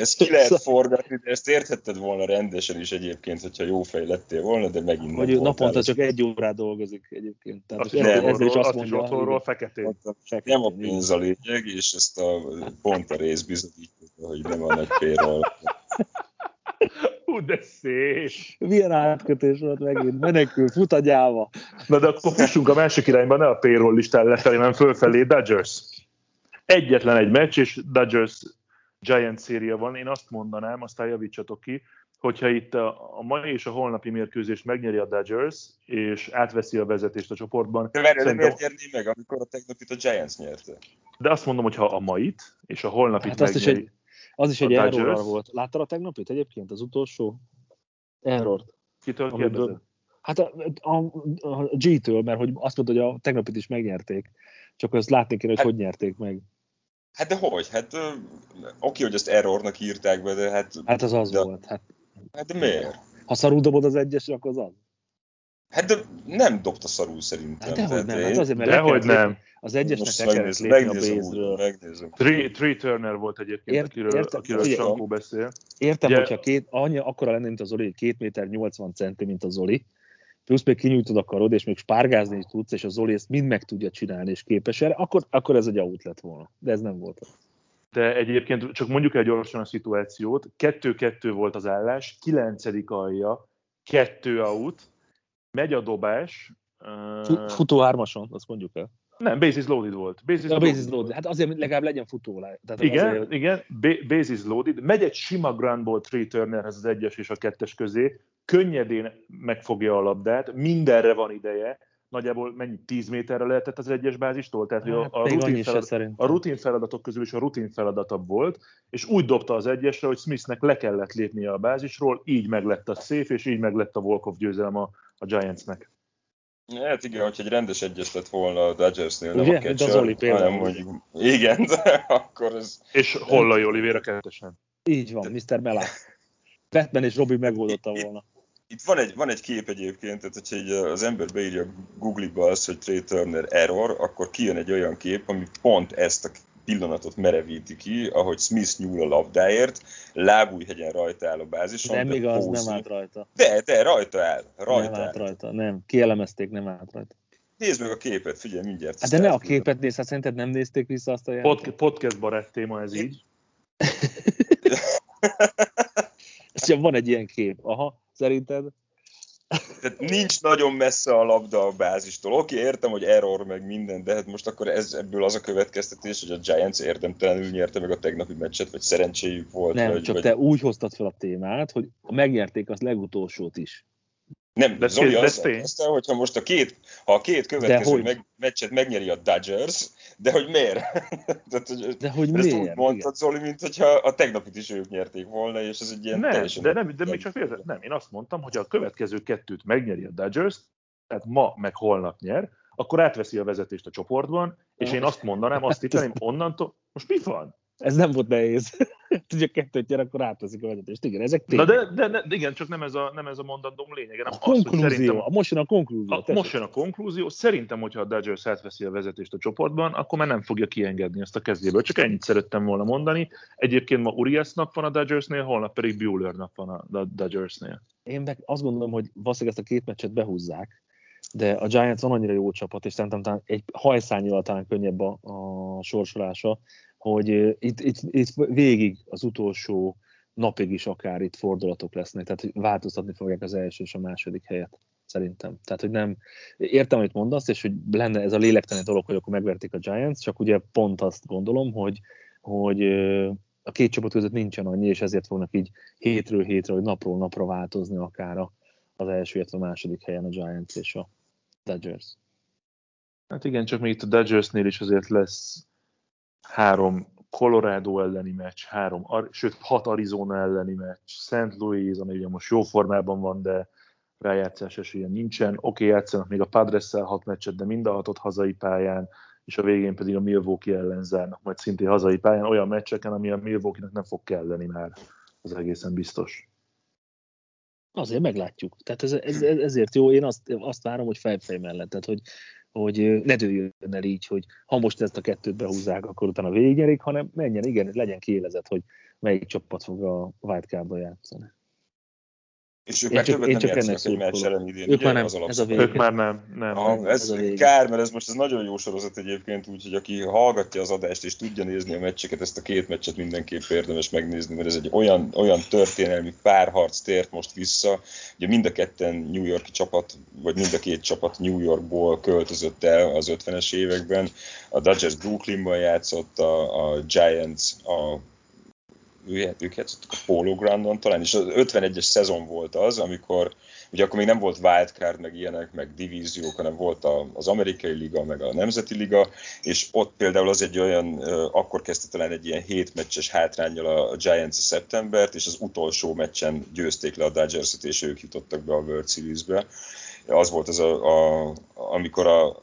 Ezt ki lehet forgatni, de ezt érthetted volna rendesen is egyébként, hogyha jó fej lettél volna, de megint nem voltál. Naponta csak 1 órát dolgozik egyébként. Tehát azt is otthonról feketén. Nem a pénz a lényeg, és ezt a pont a rész bizonyítja, hogy nem a nagy payroll. Hú, de szép! Milyen átkötés volt megint, menekül, fut a gyáva. Na de akkor fussunk a másik irányba, ne a payroll listán lefelé, hanem fölfelé, Dodgers. Egyetlen egy meccs, és Dodgers-Giants széria van. Én azt mondanám, aztán javítsatok ki, hogyha itt a mai és a holnapi mérkőzést megnyeri a Dodgers, és átveszi a vezetést a csoportban. De miért nyerni meg, amikor a tegnapit a Giants nyerte? De azt mondom, hogyha a mait és a holnapit hát megnyeri... Az is egy error volt. Láttad a tegnapit egyébként, az utolsó errort? Kitől kérdezett? Hát a G-től, mert hogy azt mondta, hogy a tegnapit is megnyerték. Csak azt látni kéne, hogy nyerték meg. Hát de hogy? Hát oké, hogy ezt errornak írták be, de hát... Hát az de, volt. Hát de miért? Ha szarul dobod az egyes, akkor az. Hát de nem dobta szarul szerintem. Hát dehogy nem, hát azért, mert nem. Az egyesnek el kellett lépni a bézről. Trey Turner volt egyébként, akiről Sankó beszél. Értem, hogyha akkora lenne, mint a Zoli, 2,80 m, mint a Zoli, plusz még kinyújtod a karod, és még spárgázni is tudsz, és a Zoli ezt mind meg tudja csinálni, és képes erre, akkor ez egy out lett volna. De ez nem volt. De egyébként csak mondjuk el gyorsan a szituációt. 2-2 volt az állás, 9. alja, 2 out, megy a dobás. Futó hármason, azt mondjuk el. Nem, bases loaded volt. Bases loaded. Hát azért legalább legyen futó. Tehát igen, bases loaded. Megy egy sima ground ball Trey Turnerhez az 1-es és a 2-es közé. Könnyedén megfogja a labdát, mindenre van ideje. Nagyjából mennyi 10 méterre lehetett az 1-es bázistól? Tehát a rutin feladatok közül is a rutin feladatabb volt, és úgy dobta az 1-esre, hogy Smithnek le kellett lépnie a bázisról, így meglett a safe, és így meglett a walk-off győzelem a Giantsnek. Hát igen, hogyha egy rendes egyes lett volna a Dodgersnél, nem ugye? A catcher, hanem mondjuk, igen, akkor ez... És Hollai Olivér a kettesen. Így van, Mr. Melá. Batman és Robin megoldotta volna. Itt van egy kép egyébként, tehát hogyha az ember beírja Google-ba azt, hogy Trey Turner error, akkor kijön egy olyan kép, ami pont ezt a pillanatot merevíti ki, ahogy Smith nyúl a labdáért, lábújhegyen rajta áll a bázison. Nem igaz, nem állt rajta. De rajta áll. Nem állt rajta, nem. Kielemezték, nem állt rajta. Nézd meg a képet, figyelj, mindjárt. Hát de ne a képet nézd, hát szerinted nem nézték vissza azt a játékot? Podcast barát téma ez így. Van egy ilyen kép, aha, szerinted? Tehát nincs nagyon messze a labda a bázistól. Oké, értem, hogy error meg minden, de hát most akkor ebből az a következtetés, hogy a Giants érdemtelenül nyerte meg a tegnapi meccset, vagy szerencséjük volt. Nem, te úgy hoztad fel a témát, hogy megnyerték az legutolsót is. Nem, de Zoli azt kérdezte, hogy ha a két következő meccset megnyeri a Dodgers, de hogy miért? De hogy miért? Ezt úgy mondtad, Zoli, mint hogyha a tegnapit is ők nyerték volna, és ez egy ilyen teljesen... De még csak félzett. Nem, én azt mondtam, hogy a következő 2-t megnyeri a Dodgers, tehát ma meg holnap nyer, akkor átveszi a vezetést a csoportban, és én azt mondanám, azt hittem, onnantól... Most mi van? Ez nem volt nehéz. Tudja, 2-t nyer, akkor átveszik a vezetést. Igen, ezek tényleg. Na de igen, csak nem ez a mondandóm lényege. Nem a konklúzió. Most jön a konklúzió. Szerintem, hogyha a Dodgers átveszi a vezetést a csoportban, akkor már nem fogja kiengedni ezt a kezdéből. Csak ennyit szerettem volna mondani. Egyébként ma Uriasnak van a Dodgersnél, holnap pedig Buehlernak van a Dodgersnél. Én meg azt gondolom, hogy valószínűleg ezt a 2 meccset behúzzák, de a Giants van annyira jó csapat, és szerintem talán egy hajszánnyal talán könnyebb a sorsolása, hogy itt végig az utolsó napig is akár itt fordulatok lesznek, tehát változtatni fogják az első és a második helyet, szerintem. Tehát, hogy nem, értem, amit mondasz, és hogy lenne ez a lélektani dolog, hogy akkor megverték a Giants, csak ugye pont azt gondolom, hogy a két csapat között nincsen annyi, és ezért fognak így hétről hétre, vagy napról napra változni akár az első, illetve a második helyen a Giants és a Dodgers. Hát igen, csak még itt a Dodgersnél is azért lesz 3 Colorado elleni meccs, 6 Arizona elleni meccs, St. Louis, ami ugye most jó formában van, de rájátszás esélye nincsen. Oké, játszanak még a Padresszel 6 meccset, de mind a 6-ot hazai pályán, és a végén pedig a Milwaukee ellen zárnak, majd szintén hazai pályán, olyan meccseken, ami a Milwaukee-nek nem fog kelleni már, az egészen biztos. Azért meglátjuk. Tehát ezért jó, én azt várom, hogy fejfej mellett, tehát hogy ne dőljön el így, hogy ha most ezt a kettőt behúzzák, akkor utána végignyerik, hanem menjen, igen, legyen kiélezett, hogy melyik csapat fog a wildcard-ba játszani. És ők már többet nem játszanak egy meccs ellen idén, ugye? Ők már nem. Ez kár, mert ez most ez nagyon jó sorozat egyébként, úgyhogy aki hallgatja az adást és tudja nézni a meccseket, ezt a 2 meccset mindenképp érdemes megnézni, mert ez egy olyan történelmi párharc tért most vissza. Ugye mind a két csapat New Yorkból költözött el az 50-es években. A Dodgers Brooklynban játszott, a Giants ők játszottak a Polo Groundon talán, és az 51-es szezon volt az, amikor, ugye akkor még nem volt wildcard, meg ilyenek, meg divíziók, hanem volt az amerikai liga, meg a nemzeti liga, és ott például az egy olyan, akkor kezdte talán egy ilyen 7 meccses hátránnyal a Giants a szeptembert, és az utolsó meccsen győzték le a Dodgers-et, és ők jutottak be a World Series-be. Az volt az, amikor a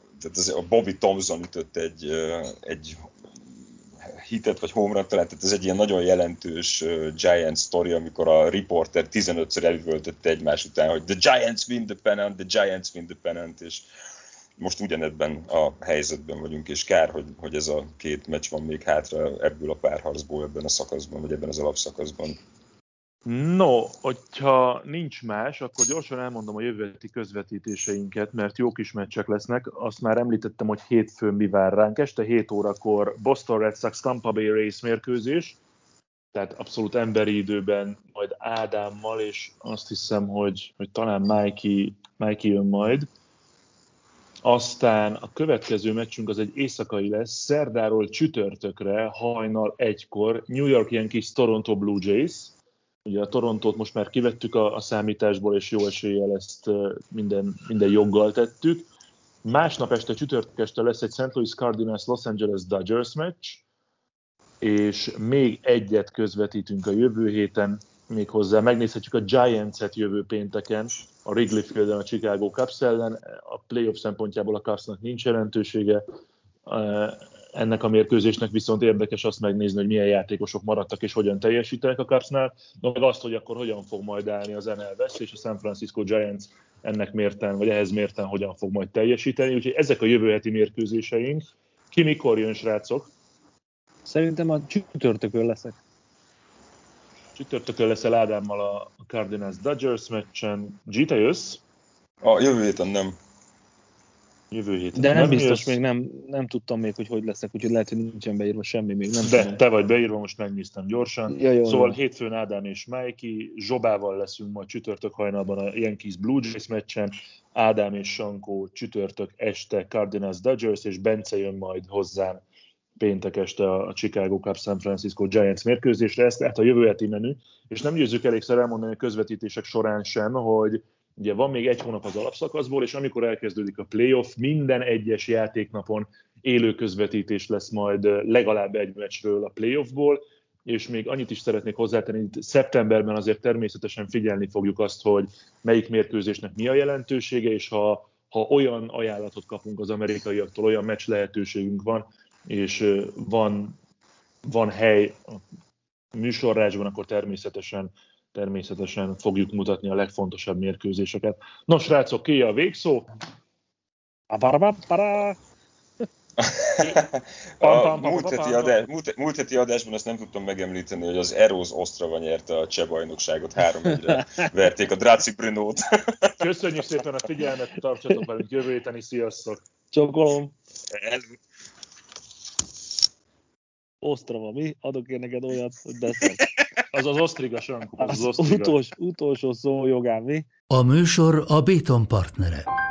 Bobby Thompson ütött egy hitet vagy home run, tehát ez egy ilyen nagyon jelentős Giants sztori, amikor a riporter 15-ször elüvöltötte egymás után, hogy the Giants win the pennant, és most ugyanebben a helyzetben vagyunk, és kár, hogy ez a 2 meccs van még hátra ebből a párharcból, ebben a szakaszban, vagy ebben az alapszakaszban. No, hogyha nincs más, akkor gyorsan elmondom a jövő heti közvetítéseinket, mert jó kis meccsek lesznek. Azt már említettem, hogy hétfőn mi vár ránk. Este 7 órakor Boston Red Sox Tampa Bay Rays mérkőzés, tehát abszolút emberi időben, majd Ádámmal, és azt hiszem, hogy talán Mikey jön majd. Aztán a következő meccsünk az egy éjszakai lesz, szerdáról csütörtökre, hajnal 1-kor, New York Yankees Toronto Blue Jays. Ugye a Torontót most már kivettük a számításból, és jó eséllyel ezt minden joggal tettük. Másnap este, csütörtök este lesz egy St. Louis Cardinals Los Angeles Dodgers meccs, és még egyet közvetítünk a jövő héten, méghozzá megnézhetjük a Giants-et jövő pénteken, a Wrigley Fielden a Chicago Cubs ellen. A playoff szempontjából a Cubsnak nincs jelentősége, ennek a mérkőzésnek viszont érdekes azt megnézni, hogy milyen játékosok maradtak és hogyan teljesítenek a Cubsnál, de meg azt, hogy akkor hogyan fog majd állni az NL West és a San Francisco Giants ennek mérten, vagy ehhez mérten hogyan fog majd teljesíteni. Úgyhogy ezek a jövő heti mérkőzéseink. Ki mikor jön, srácok? Szerintem a csütörtökön leszek. Csütörtökön leszel Ádámmal a Cardinals-Dodgers meccsen. G, te jössz? Jövő héten nem. De nem biztos, még nem tudtam még, hogy leszek, úgyhogy lehet, hogy nincsen beírva semmi még. Nem tudom. Te vagy beírva, most megnéztem gyorsan. Ja, szóval jó. Hétfőn Ádám és Mikey, Zsobával leszünk majd csütörtök hajnalban a Yankees Blue Jays meccsen, Ádám és Sankó csütörtök este Cardinals Dodgers, és Bence jön majd hozzám péntek este a Chicago Cubs San Francisco Giants mérkőzésre. Ez tehát a jövő heti menü, és nem győzzük elégszer elmondani a közvetítések során sem, hogy ugye van még egy hónap az alapszakaszból, és amikor elkezdődik a playoff, minden egyes játéknapon élő közvetítés lesz majd legalább egy meccsről a playoffból, és még annyit is szeretnék hozzátenni, hogy szeptemberben azért természetesen figyelni fogjuk azt, hogy melyik mérkőzésnek mi a jelentősége, és ha olyan ajánlatot kapunk az amerikaiaktól, olyan meccs lehetőségünk van, és van hely a műsorrácsban, akkor természetesen fogjuk mutatni a legfontosabb mérkőzéseket. Nos, srácok, ki a végszó? A múlt heti adásban azt nem tudtam megemlíteni, hogy az Eros Ostrava nyerte a cseh bajnokságot, 3-1-re verték a Dráci Brünót. Köszönjük szépen a figyelmet, tartsatok velünk jövő héten is, sziasztok! Csókolom! Ostrava, mi? Adok én neked olyat, hogy beszélj. Az az osztriga, Sankó. Az utolsó szó jogán, mi? A műsor a Béton partnere.